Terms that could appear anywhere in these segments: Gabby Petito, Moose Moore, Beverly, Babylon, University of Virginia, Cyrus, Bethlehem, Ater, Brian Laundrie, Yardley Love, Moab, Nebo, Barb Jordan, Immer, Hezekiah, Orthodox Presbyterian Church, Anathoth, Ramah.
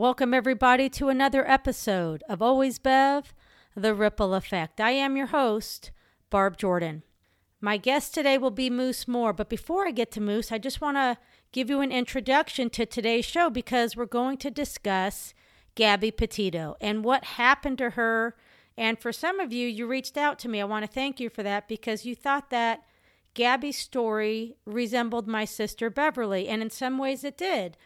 Welcome, everybody, to another episode of Always Bev, The Ripple Effect. I am your host, Barb Jordan. My guest today will be Moose Moore, but before I get to Moose, I just want to give you an introduction to today's show because we're going to discuss Gabby Petito and what happened to her. And for some of you, you reached out to me. I want to thank you for that because you thought that Gabby's story resembled my sister Beverly, and in some ways it did.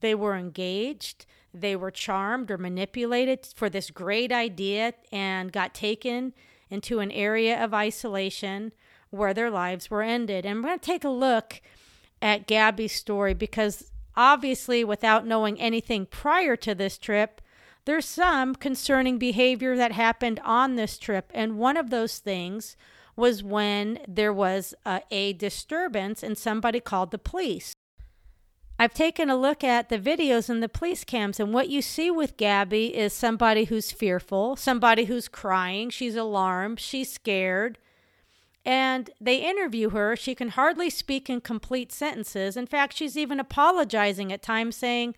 They were engaged, they were charmed or manipulated for this great idea and got taken into an area of isolation where their lives were ended. And we're going to take a look at Gabby's story because obviously without knowing anything prior to this trip, there's some concerning behavior that happened on this trip. And one of those things was when there was a disturbance and somebody called the police. I've taken a look at the videos and the police cams, and what you see with Gabby is somebody who's fearful, somebody who's crying, she's alarmed, she's scared, and they interview her. She can hardly speak in complete sentences. In fact, she's even apologizing at times saying,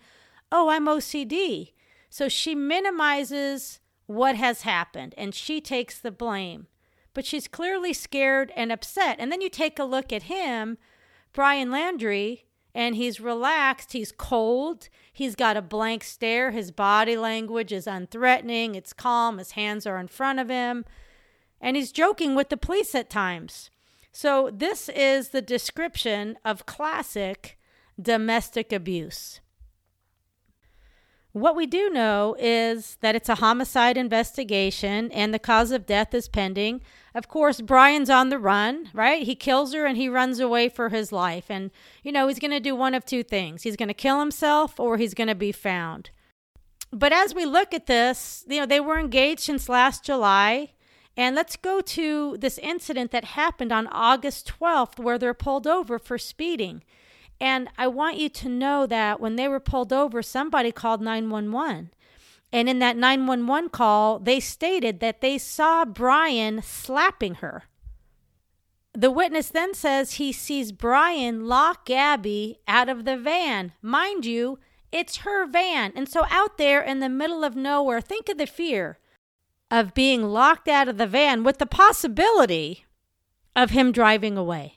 "Oh, I'm OCD." So she minimizes what has happened, and she takes the blame. But she's clearly scared and upset. And then you take a look at him, Brian Laundrie, and he's relaxed, he's cold, he's got a blank stare, his body language is unthreatening, it's calm, his hands are in front of him, and he's joking with the police at times. So this is the description of classic domestic abuse. What we do know is that it's a homicide investigation and the cause of death is pending. Of course, Brian's on the run, right? He kills her and he runs away for his life. And, you know, he's going to do one of two things. He's going to kill himself or he's going to be found. But as we look at this, you know, they were engaged since last July. And let's go to this incident that happened on August 12th where they're pulled over for speeding. And I want you to know that when they were pulled over, somebody called 911. And in that 911 call, they stated that they saw Brian slapping her. The witness then says he sees Brian lock Gabby out of the van. Mind you, it's her van. And so out there in the middle of nowhere, think of the fear of being locked out of the van with the possibility of him driving away.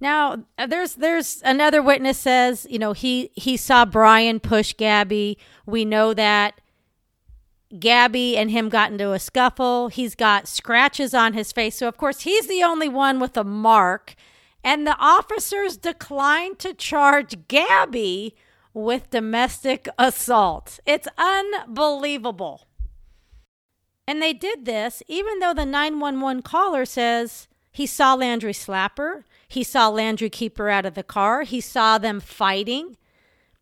Now, there's another witness says, you know, he saw Brian push Gabby. We know that Gabby and him got into a scuffle. He's got scratches on his face. So, of course, he's the only one with a mark. And the officers declined to charge Gabby with domestic assault. It's unbelievable. And they did this even though the 911 caller says he saw Laundrie slap her. He saw Laundrie keep her out of the car. He saw them fighting.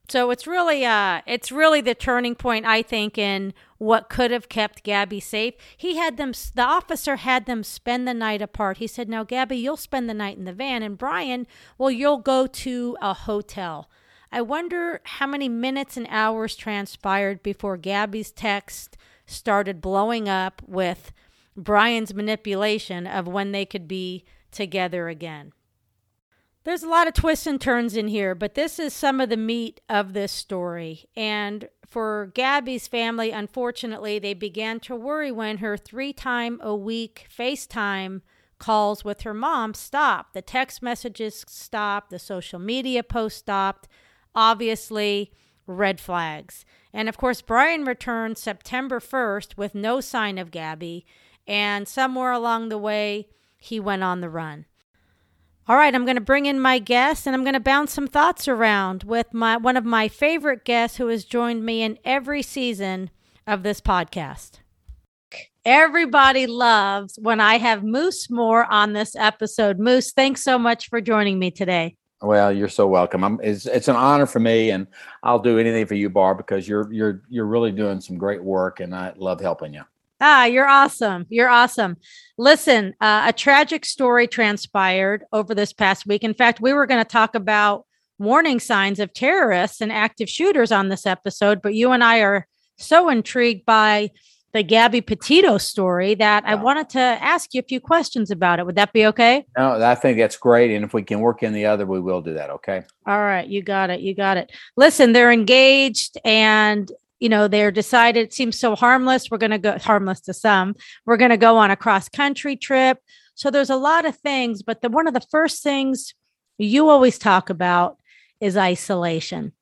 So it's really the turning point, I think, in what could have kept Gabby safe. The officer had them spend the night apart. He said, "Now, Gabby, you'll spend the night in the van, and Brian, well, you'll go to a hotel." I wonder how many minutes and hours transpired before Gabby's text started blowing up with Brian's manipulation of when they could be together again. There's a lot of twists and turns in here, but this is some of the meat of this story. And for Gabby's family, unfortunately, they began to worry when her 3-time-a-week FaceTime calls with her mom stopped. The text messages stopped. The social media posts stopped. Obviously, red flags. And, of course, Brian returned September 1st with no sign of Gabby. And somewhere along the way, he went on the run. All right, I'm going to bring in my guest, and I'm going to bounce some thoughts around with one of my favorite guests who has joined me in every season of this podcast. Everybody loves when I have Moose Moore on this episode. Moose, thanks so much for joining me today. Well, you're so welcome. It's an honor for me, and I'll do anything for you, Barb, because you're really doing some great work, and I love helping you. Ah, you're awesome. You're awesome. Listen, a tragic story transpired over this past week. In fact, we were going to talk about warning signs of terrorists and active shooters on this episode, but you and I are so intrigued by the Gabby Petito story that I wanted to ask you a few questions about it. Would that be okay? No, I think that's great. And if we can work in the other, we will do that. Okay. All right. You got it. You got it. Listen, they're engaged and, you know, they're decided it seems so harmless. We're going to go harmless to some. We're going to go on a cross country trip. So there's a lot of things, but one of the first things you always talk about is isolation.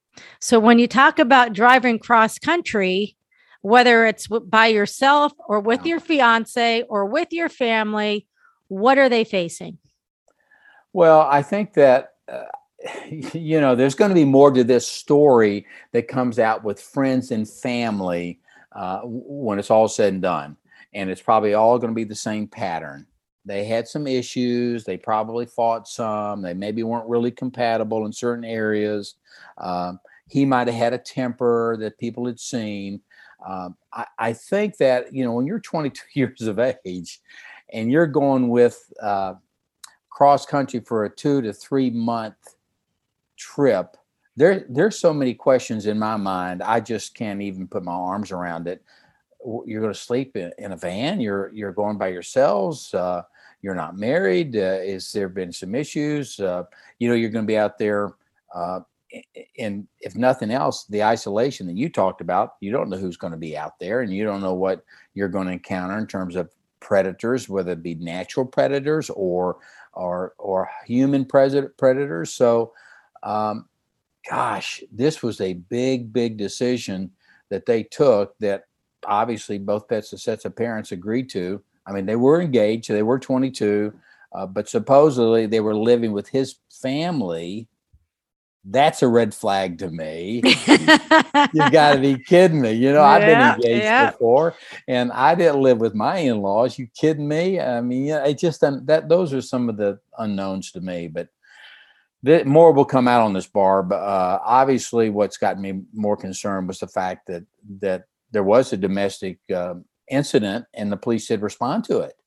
So when you talk about driving cross country, whether it's by yourself or with your fiance or with your family, what are they facing? Well, I think that, you know, there's going to be more to this story that comes out with friends and family when it's all said and done. And it's probably all going to be the same pattern. They had some issues. They probably fought some. They maybe weren't really compatible in certain areas. He might have had a temper that people had seen. I think that, you know, when you're 22 years of age and you're going with cross country for a 2 to 3 month trip, there's so many questions in my mind. I just can't even put my arms around it. You're going to sleep in a van. You're going by yourselves. You're not married. Is there been some issues? You know, you're going to be out there. And if nothing else, the isolation that you talked about, you don't know who's going to be out there and you don't know what you're going to encounter in terms of predators, whether it be natural predators or human predators. So, gosh, this was a big, big decision that they took that obviously both sets of parents agreed to. I mean, they were engaged. They were 22, but supposedly they were living with his family. That's a red flag to me. You've got to be kidding me. You know, I've been engaged before and I didn't live with my in-laws. You kidding me? I mean, it just, those are some of the unknowns to me, but more will come out on this, Barb. Obviously what's gotten me more concerned was the fact that there was a domestic incident and the police did respond to it.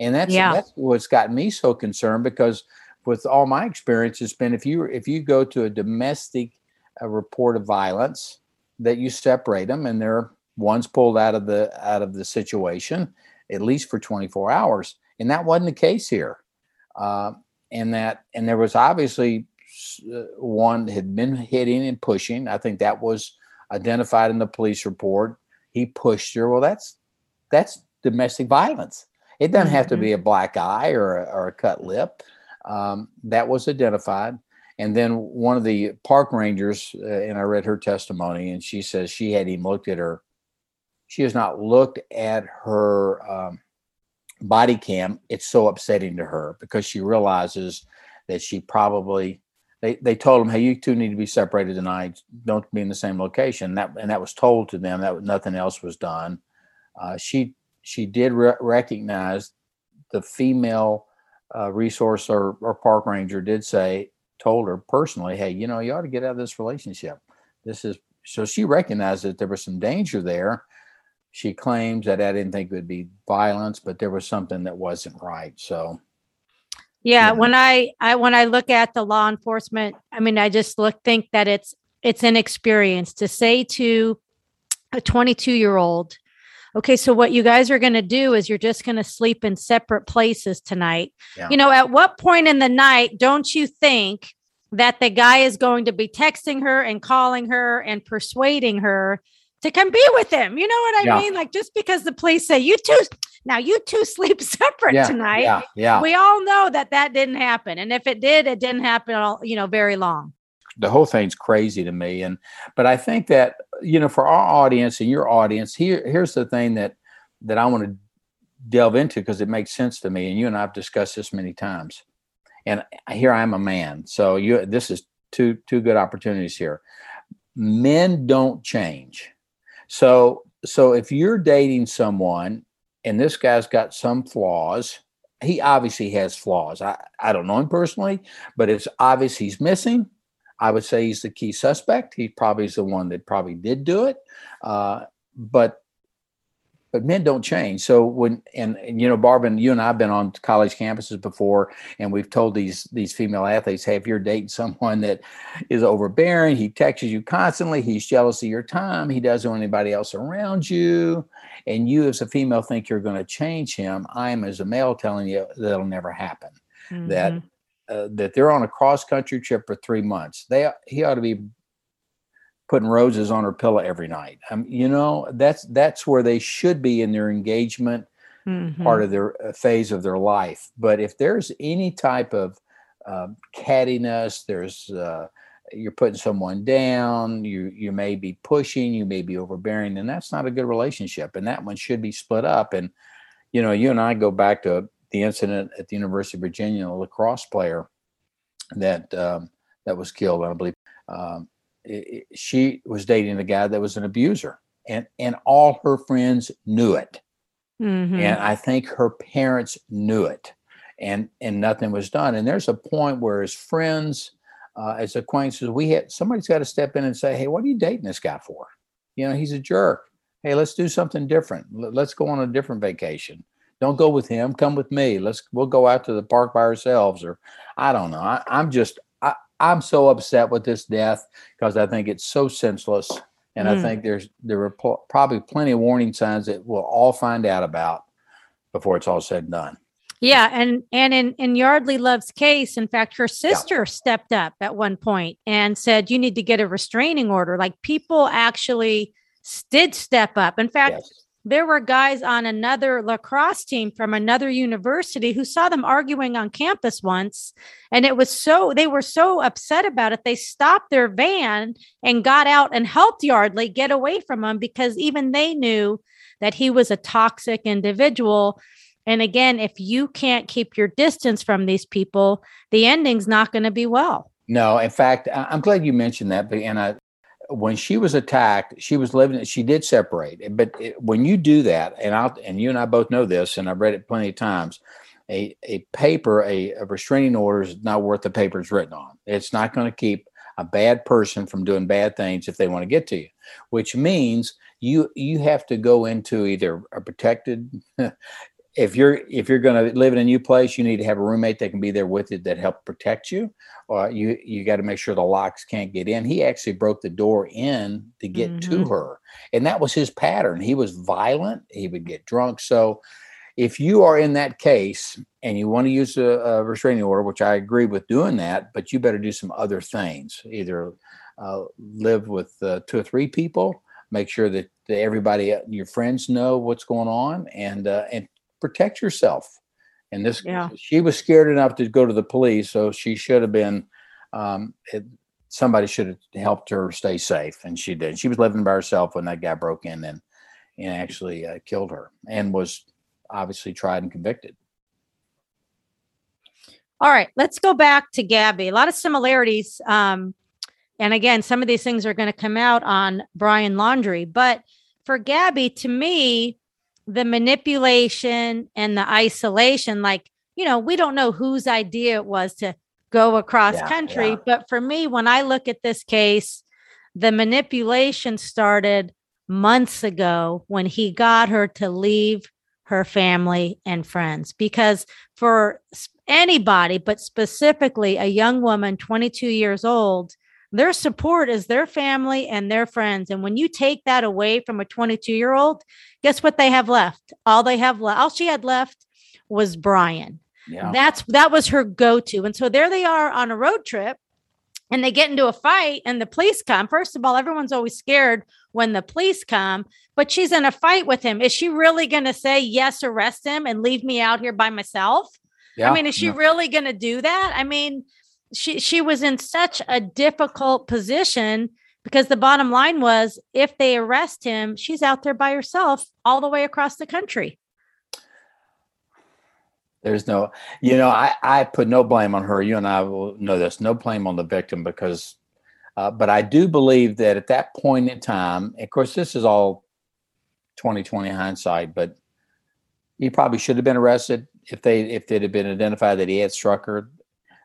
And that's what's gotten me so concerned, because with all my experience, it's been if you go to a domestic report of violence, that you separate them and one's pulled out of the situation at least for 24 hours, and that wasn't the case here. And there was obviously one had been hitting and pushing. I think that was identified in the police report. He pushed her. Well, that's domestic violence. It doesn't have to be a black eye or a cut lip. That was identified. And then one of the park rangers, and I read her testimony, and she says she hadn't even looked at her. She has not looked at her body cam. It's so upsetting to her because she realizes that she probably, they told them, hey, you two need to be separated tonight. Don't be in the same location. And that was told to them. That nothing else was done. She did recognize the female resource or park ranger told her personally, hey, you know, you ought to get out of this relationship. So she recognized that there was some danger there. She claims that I didn't think it would be violence, but there was something that wasn't right. So. Yeah. When I look at the law enforcement, I mean, I just think that it's inexperienced to say to a 22-year-old, okay, so what you guys are going to do is you're just going to sleep in separate places tonight. Yeah. You know, at what point in the night don't you think that the guy is going to be texting her and calling her and persuading her to come be with him? You know what I mean? Like, just because the police say you two sleep separate tonight. Yeah. We all know that didn't happen. And if it did, it didn't happen very long. The whole thing's crazy to me. But I think that, you know, for our audience and your audience, here's the thing that I want to delve into because it makes sense to me. And you and I've discussed this many times. And here I am a man. So this is two good opportunities here. Men don't change. So if you're dating someone and this guy's got some flaws, he obviously has flaws. I don't know him personally, but it's obvious he's missing. I would say he's the key suspect. He probably is the one that probably did do it. But But men don't change. So when, and you know, Barb, and you and I have been on college campuses before, and we've told these female athletes, hey, if you're dating someone that is overbearing, he texts you constantly, he's jealous of your time, he doesn't want anybody else around you, and you as a female think you're going to change him, I am as a male telling you that'll never happen. Mm-hmm. That they're on a cross-country trip for 3 months. He ought to be putting roses on her pillow every night. You know, that's where they should be in their engagement part of their phase of their life. But if there's any type of cattiness, there's you're putting someone down, you may be pushing, you may be overbearing, and that's not a good relationship. And that one should be split up. And, you know, you and I go back to the incident at the University of Virginia, a lacrosse player that was killed, I believe. She was dating a guy that was an abuser, and all her friends knew it. Mm-hmm. And I think her parents knew it, and nothing was done. And there's a point where as friends, as acquaintances, somebody's got to step in and say, hey, what are you dating this guy for? You know, he's a jerk. Hey, let's do something different. Let's go on a different vacation. Don't go with him. Come with me. We'll go out to the park by ourselves, or I don't know. I'm so upset with this death because I think it's so senseless. And I think there were probably plenty of warning signs that we'll all find out about before it's all said and done. Yeah. And in Yardley Love's case, in fact, her sister stepped up at one point and said, you need to get a restraining order. Like, people actually did step up. In fact, there were guys on another lacrosse team from another university who saw them arguing on campus once. And it was they were so upset about it, they stopped their van and got out and helped Yardley get away from him, because even they knew that he was a toxic individual. And again, if you can't keep your distance from these people, the ending's not going to be well. No, in fact, I'm glad you mentioned that. When she was attacked, she did separate. But when you do that, and you and I both know this, and I've read it plenty of times, a restraining order is not worth the paper it's written on. It's not going to keep a bad person from doing bad things if they want to get to you, which means you have to go into either a protected if you're going to live in a new place, you need to have a roommate that can be there with you that help protect you, or you got to make sure the locks can't get in. He actually broke the door in to get to her. And that was his pattern. He was violent. He would get drunk. So if you are in that case and you want to use a restraining order, which I agree with doing that, but you better do some other things, either live with 2 or 3 people, make sure that everybody, your friends know what's going on, and protect yourself. And this, she was scared enough to go to the police. So she should have been, somebody should have helped her stay safe. And she did. She was living by herself when that guy broke in and actually killed her, and was obviously tried and convicted. All right, let's go back to Gabby. A lot of similarities. And again, some of these things are going to come out on Brian Laundrie, but for Gabby, to me, the manipulation and the isolation, like, you know, we don't know whose idea it was to go across country. Yeah. But for me, when I look at this case, the manipulation started months ago when he got her to leave her family and friends, because for anybody, but specifically a young woman, 22 years old, their support is their family and their friends. And when you take that away from a 22-year-old, guess what they have left? All she had left was Brian. Yeah. That was her go-to. And so there they are on a road trip, and they get into a fight, and the police come. First of all, everyone's always scared when the police come, but she's in a fight with him. Is she really going to say, yes, arrest him and leave me out here by myself? Yeah. I mean, is she really going to do that? I mean, she was in such a difficult position, because the bottom line was, if they arrest him, she's out there by herself all the way across the country. There's no, you know, I put no blame on her. You and I will know this, no blame on the victim, because, but I do believe that at that point in time, of course, this is all 2020 hindsight, but he probably should have been arrested. If they'd have been identified that he had struck her,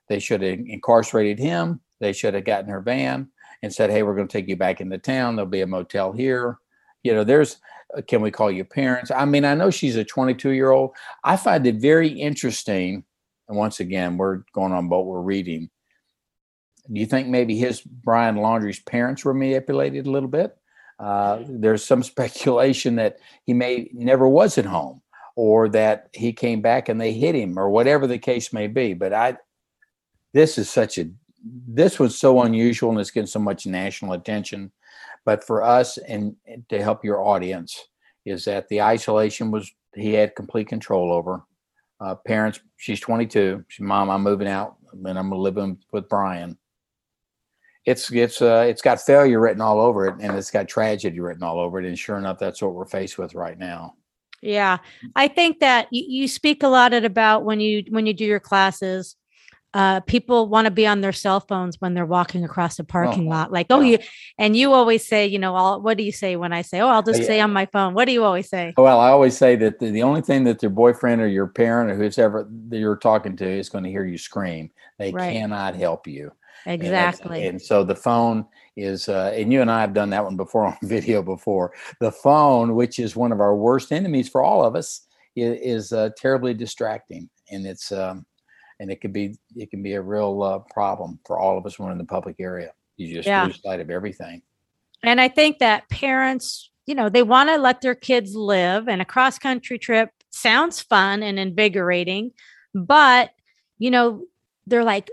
they should have incarcerated him. They should have gotten her van and said, hey, we're going to take you back into town. There'll be a motel here. You know, there's, can we call your parents? I mean, I know she's a 22-year-old. I find it very interesting. And once again, we're going on what we're reading. Do you think maybe his, Brian Laundrie's parents were manipulated a little bit? There's some speculation that he may never was at home, or that he came back and they hit him, or whatever the case may be. But this was so unusual, and it's getting so much national attention. But for us, and to help your audience, is that the isolation was, he had complete control over. Parents, she's 22. She's, Mom, I'm moving out, and I'm living with Brian. It's got failure written all over it, and it's got tragedy written all over it. And sure enough, that's what we're faced with right now. Yeah, I think that you speak a lot about when you do your classes, people want to be on their cell phones when they're walking across a parking lot. Like, you, and you always say, you know, what do you say when I say, I'll just say on my phone? What do you always say? Well, I always say that the only thing that your boyfriend or your parent or whoever you're talking to is going to hear you scream. They cannot help you. Exactly. And so the phone is, and you and I have done that one before on video before. The phone, which is one of our worst enemies for all of us, is terribly distracting. And it's, and it can be a real problem for all of us when in the public area. You just lose sight of everything. And I think that parents, you know, they want to let their kids live, and a cross country trip sounds fun and invigorating, but, you know, they're like,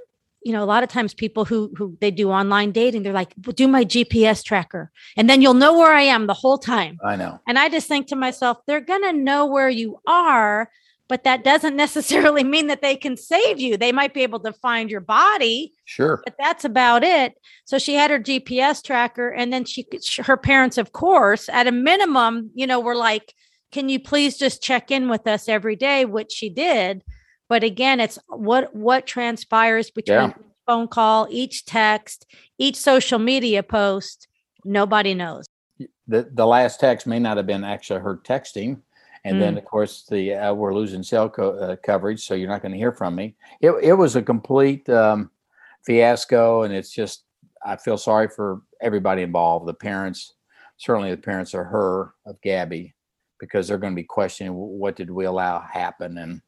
you know, a lot of times people who they do online dating, they're like, well, do my GPS tracker, and then you'll know where I am the whole time. I know. And I just think to myself, they're going to know where you are, but that doesn't necessarily mean that they can save you. They might be able to find your body. Sure. But that's about it. So she had her GPS tracker, and then her parents, of course, at a minimum, you know, were like, can you please just check in with us every day, which she did. But again, it's what transpires between each phone call, each text, each social media post. Nobody knows. The last text may not have been actually her texting. And then, of course, we're losing cell coverage, so you're not going to hear from me. It was a complete fiasco, and it's just, I feel sorry for everybody involved. The parents, certainly the parents of Gabby, because they're going to be questioning, what did we allow happen? And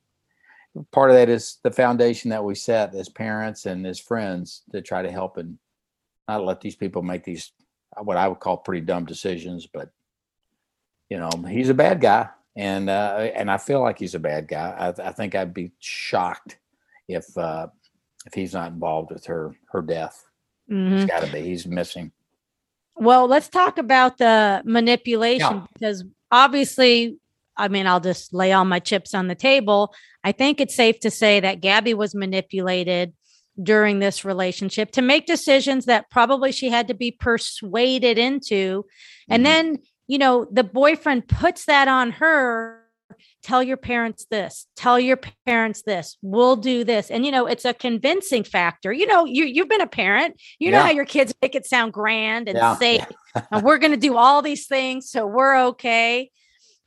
part of that is the foundation that we set as parents and as friends to try to help and not let these people make these, what I would call, pretty dumb decisions. But, you know, he's a bad guy, and I feel like he's a bad guy. I think I'd be shocked if he's not involved with her death. Mm-hmm. He's got to be. He's missing. Well, let's talk about the manipulation, because obviously, I mean, I'll just lay all my chips on the table. I think it's safe to say that Gabby was manipulated during this relationship to make decisions that probably she had to be persuaded into. Mm-hmm. And then, you know, the boyfriend puts that on her. Tell your parents this, tell your parents this, we'll do this. And, you know, it's a convincing factor. You know, you've been a parent, you know how your kids make it sound grand and safe. And we're going to do all these things, so we're okay.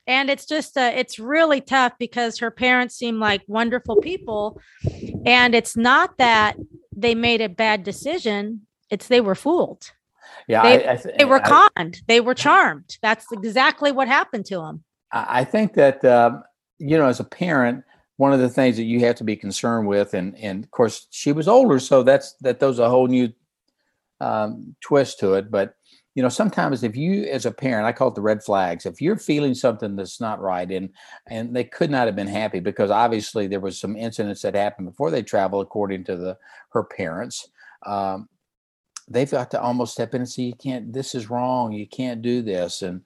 And it's just, it's really tough, because her parents seem like wonderful people. And it's not that they made a bad decision. It's they were fooled. Yeah, they were conned. They were charmed. That's exactly what happened to them. I think that, you know, as a parent, one of the things that you have to be concerned with, and of course, she was older, so that was a whole new twist to it. But, you know, sometimes if you, as a parent, I call it the red flags, if you're feeling something that's not right, and they could not have been happy, because obviously there was some incidents that happened before they traveled, according to her parents. They've got to almost step in and say, this is wrong. You can't do this. And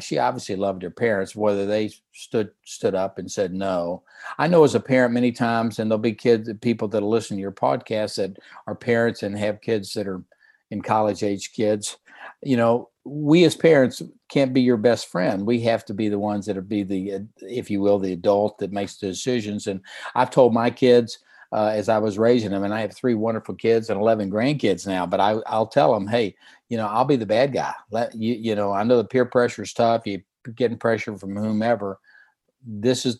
she obviously loved her parents, whether they stood up and said no. I know as a parent many times, and there'll be people that'll listen to your podcast that are parents and have kids that are in college age kids. You know, we as parents can't be your best friend. We have to be the ones that be the, if you will, the adult that makes the decisions. And I've told my kids, as I was raising them, and I have 3 wonderful kids and 11 grandkids now, but I'll tell them, hey, you know, I'll be the bad guy. You know, I know the peer pressure is tough. You're getting pressure from whomever. Here's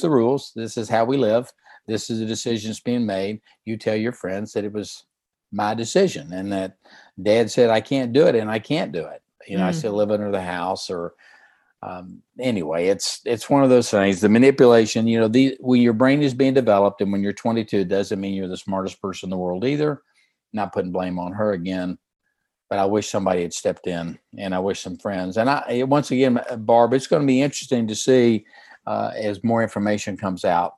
the rules. This is how we live. This is the decisions being made. You tell your friends that it was my decision, and that Dad said I can't do it, and I can't do it. You know, I still live under the house, or anyway, it's one of those things. The manipulation, you know, when your brain is being developed, and when you're 22, it doesn't mean you're the smartest person in the world either. Not putting blame on her again, but I wish somebody had stepped in, and I wish some friends. And I, once again, Barb, it's going to be interesting to see as more information comes out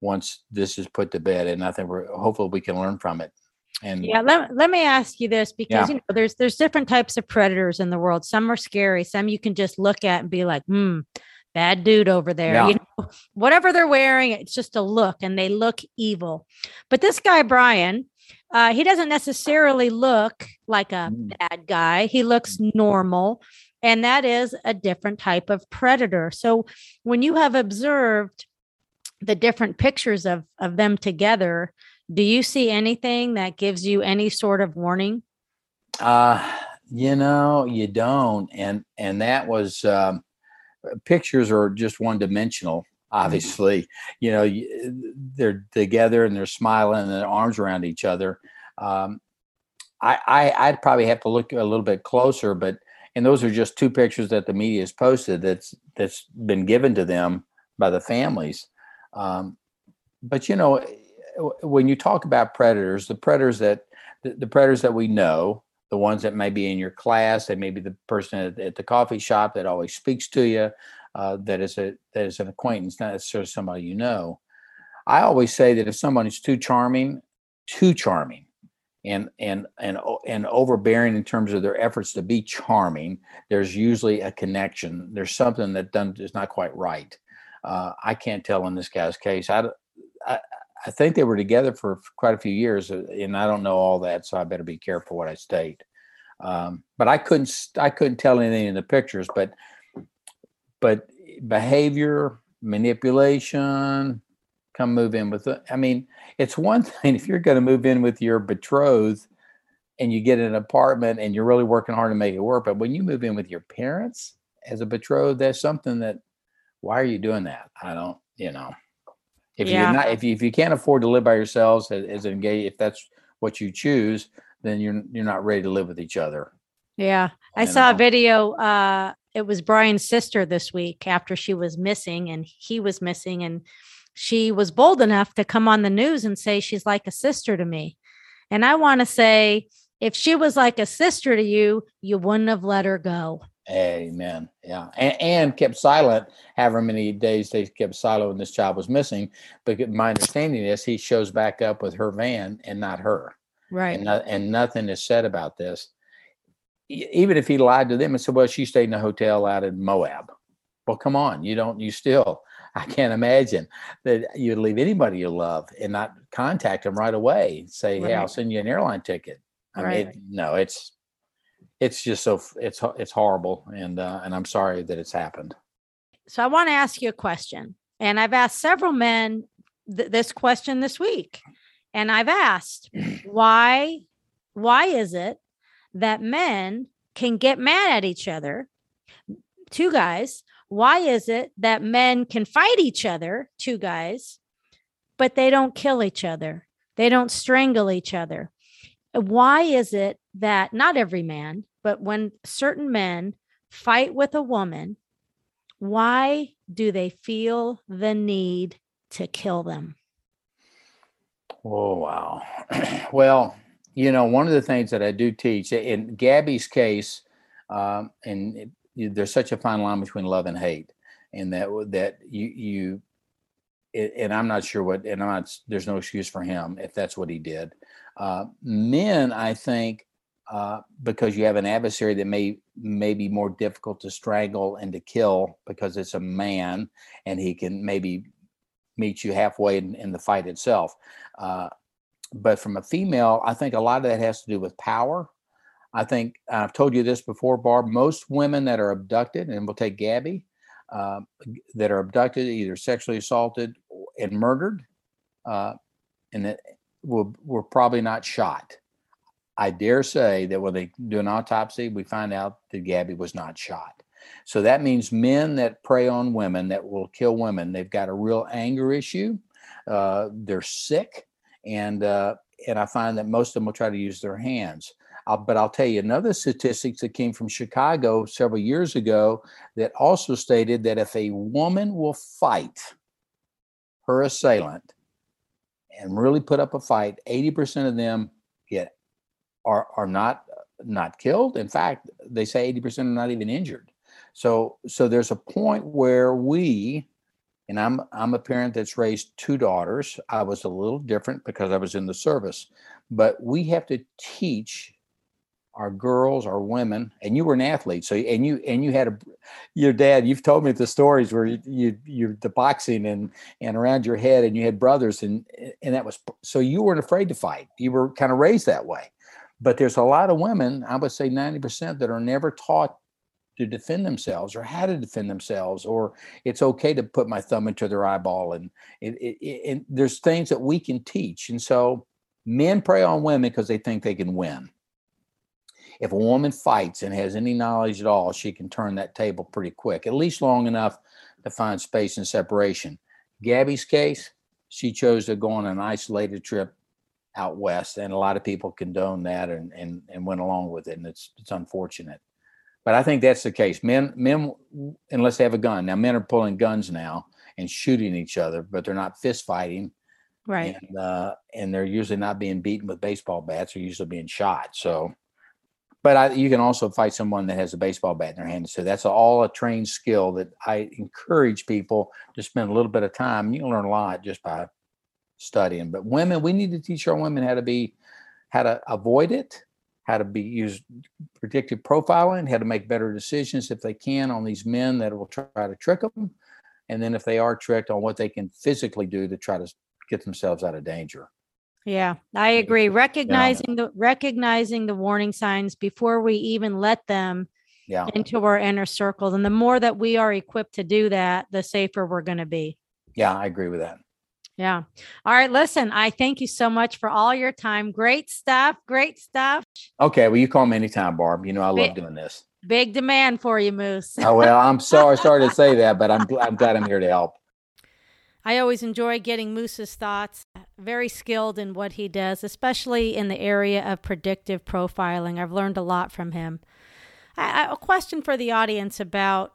once this is put to bed. And I think hopefully we can learn from it. And yeah, let me ask you this, because you know, there's different types of predators in the world. Some are scary. Some you can just look at and be like, bad dude over there. Yeah. You know, whatever they're wearing, it's just a look, and they look evil. But this guy, Brian, he doesn't necessarily look like a bad guy. He looks normal. And that is a different type of predator. So when you have observed the different pictures of them together, do you see anything that gives you any sort of warning? You know, you don't. And that was, pictures are just one dimensional, obviously. You know, they're together and they're smiling and their arms around each other. I'd probably have to look a little bit closer, and those are just two pictures that the media has posted that's been given to them by the families. But you know, when you talk about predators, the predators that we know, the ones that may be in your class, that may be the person at the coffee shop that always speaks to you, that is an acquaintance, not necessarily somebody you know. I always say that if someone is too charming, and overbearing in terms of their efforts to be charming, there's usually a connection. There's something that is not quite right. I can't tell in this guy's case. I think they were together for quite a few years, and I don't know all that, so I better be careful what I state. But I couldn't tell anything in the pictures, but behavior, manipulation, come move in with I mean, it's one thing if you're going to move in with your betrothed and you get an apartment and you're really working hard to make it work, but when you move in with your parents as a betrothed, that's something that, why are you doing that? I don't, you know. If you can't afford to live by yourselves as engaged, if that's what you choose, then you're not ready to live with each other. Yeah, I saw a video. It was Brian's sister this week after she was missing, and he was missing, and she was bold enough to come on the news and say she's like a sister to me. And I want to say, if she was like a sister to you, you wouldn't have let her go. Amen. Yeah. And kept silent however many days they kept silent when this child was missing. But my understanding is he shows back up with her van and not her. Right. And nothing is said about this. Even if he lied to them and said, well, she stayed in a hotel out in Moab. Well, come on. I can't imagine that you'd leave anybody you love and not contact them right away. Say, hey, I'll send you an airline ticket. It's just so it's horrible. And I'm sorry that it's happened. So I want to ask you a question, and I've asked several men this question this week. And I've asked why is it that men can get mad at each other? Two guys. Why is it that men can fight each other, two guys, but they don't kill each other? They don't strangle each other. Why is it that not every man, but when certain men fight with a woman, why do they feel the need to kill them? Oh, wow. Well, you know, one of the things that I do teach in Gabby's case, there's such a fine line between love and hate, and I'm not sure what, and there's no excuse for him if that's what he did. Men, I think, because you have an adversary that may be more difficult to strangle and to kill because it's a man and he can maybe meet you halfway in the fight itself. But from a female, I think a lot of that has to do with power. I think I've told you this before, Barb, most women that are abducted, and we'll take Gabby, that are abducted, either sexually assaulted and murdered, and that were probably not shot. I dare say that when they do an autopsy, we find out that Gabby was not shot. So that means men that prey on women, that will kill women, they've got a real anger issue. They're sick. And I find that most of them will try to use their hands. But I'll tell you another statistic that came from Chicago several years ago that also stated that if a woman will fight her assailant and really put up a fight, 80% of them are not killed. In fact, they say 80% are not even injured. So there's a point where we, and I'm a parent that's raised two daughters. I was a little different because I was in the service, but we have to teach our girls, our women, and you were an athlete. So, and you had your dad, you've told me the stories where you the boxing and around your head, and you had brothers and that was, so you weren't afraid to fight. You were kind of raised that way, but there's a lot of women, I would say 90%, that are never taught to defend themselves or how to defend themselves, or it's okay to put my thumb into their eyeball. And it there's things that we can teach. And so men prey on women because they think they can win. If a woman fights and has any knowledge at all, she can turn that table pretty quick, at least long enough to find space and separation. Gabby's case, she chose to go on an isolated trip out west, and a lot of people condone that and went along with it, and it's unfortunate. But I think that's the case. Men, unless they have a gun. Now, men are pulling guns now and shooting each other, but they're not fist fighting. Right. And they're usually not being beaten with baseball bats. They're usually being shot. So, but you can also fight someone that has a baseball bat in their hand. So that's all a trained skill that I encourage people to spend a little bit of time. You can learn a lot just by studying. But women, we need to teach our women how to avoid it, how to use predictive profiling, how to make better decisions if they can on these men that will try to trick them. And then if they are tricked, on what they can physically do to try to get themselves out of danger. Yeah, I agree. Recognizing the warning signs before we even let them into our inner circle. And the more that we are equipped to do that, the safer we're going to be. Yeah, I agree with that. Yeah. All right. Listen, I thank you so much for all your time. Great stuff. Okay. Well, you call me anytime, Barb. You know, I love doing this. Big demand for you, Moose. Oh, well, I'm sorry to say that, but I'm glad I'm here to help. I always enjoy getting Moose's thoughts. Very skilled in what he does, especially in the area of predictive profiling. I've learned a lot from him. A question for the audience about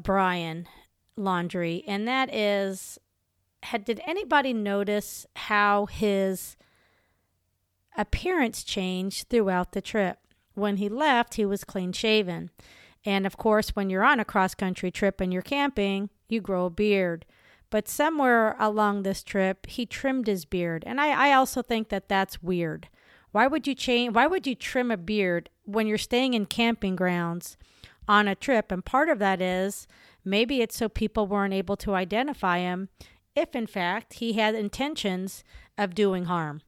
Brian Laundrie, and that is, did anybody notice how his appearance changed throughout the trip? When he left, he was clean shaven. And of course, when you're on a cross-country trip and you're camping, you grow a beard. But somewhere along this trip, he trimmed his beard. And I also think that that's weird. Why would you change? Why would you trim a beard when you're staying in camping grounds on a trip? And part of that is maybe it's so people weren't able to identify him, if in fact he had intentions of doing harm.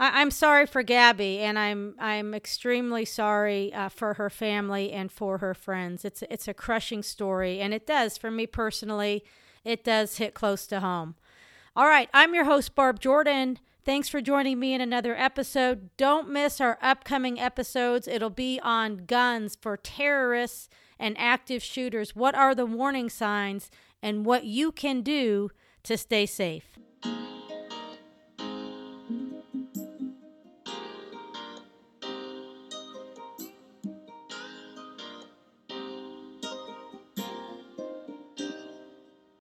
I'm sorry for Gabby, and I'm extremely sorry for her family and for her friends. It's a crushing story, and it does, for me personally, it does hit close to home. All right, I'm your host, Barb Jordan. Thanks for joining me in another episode. Don't miss our upcoming episodes. It'll be on guns for terrorists and active shooters. What are the warning signs and what you can do to stay safe?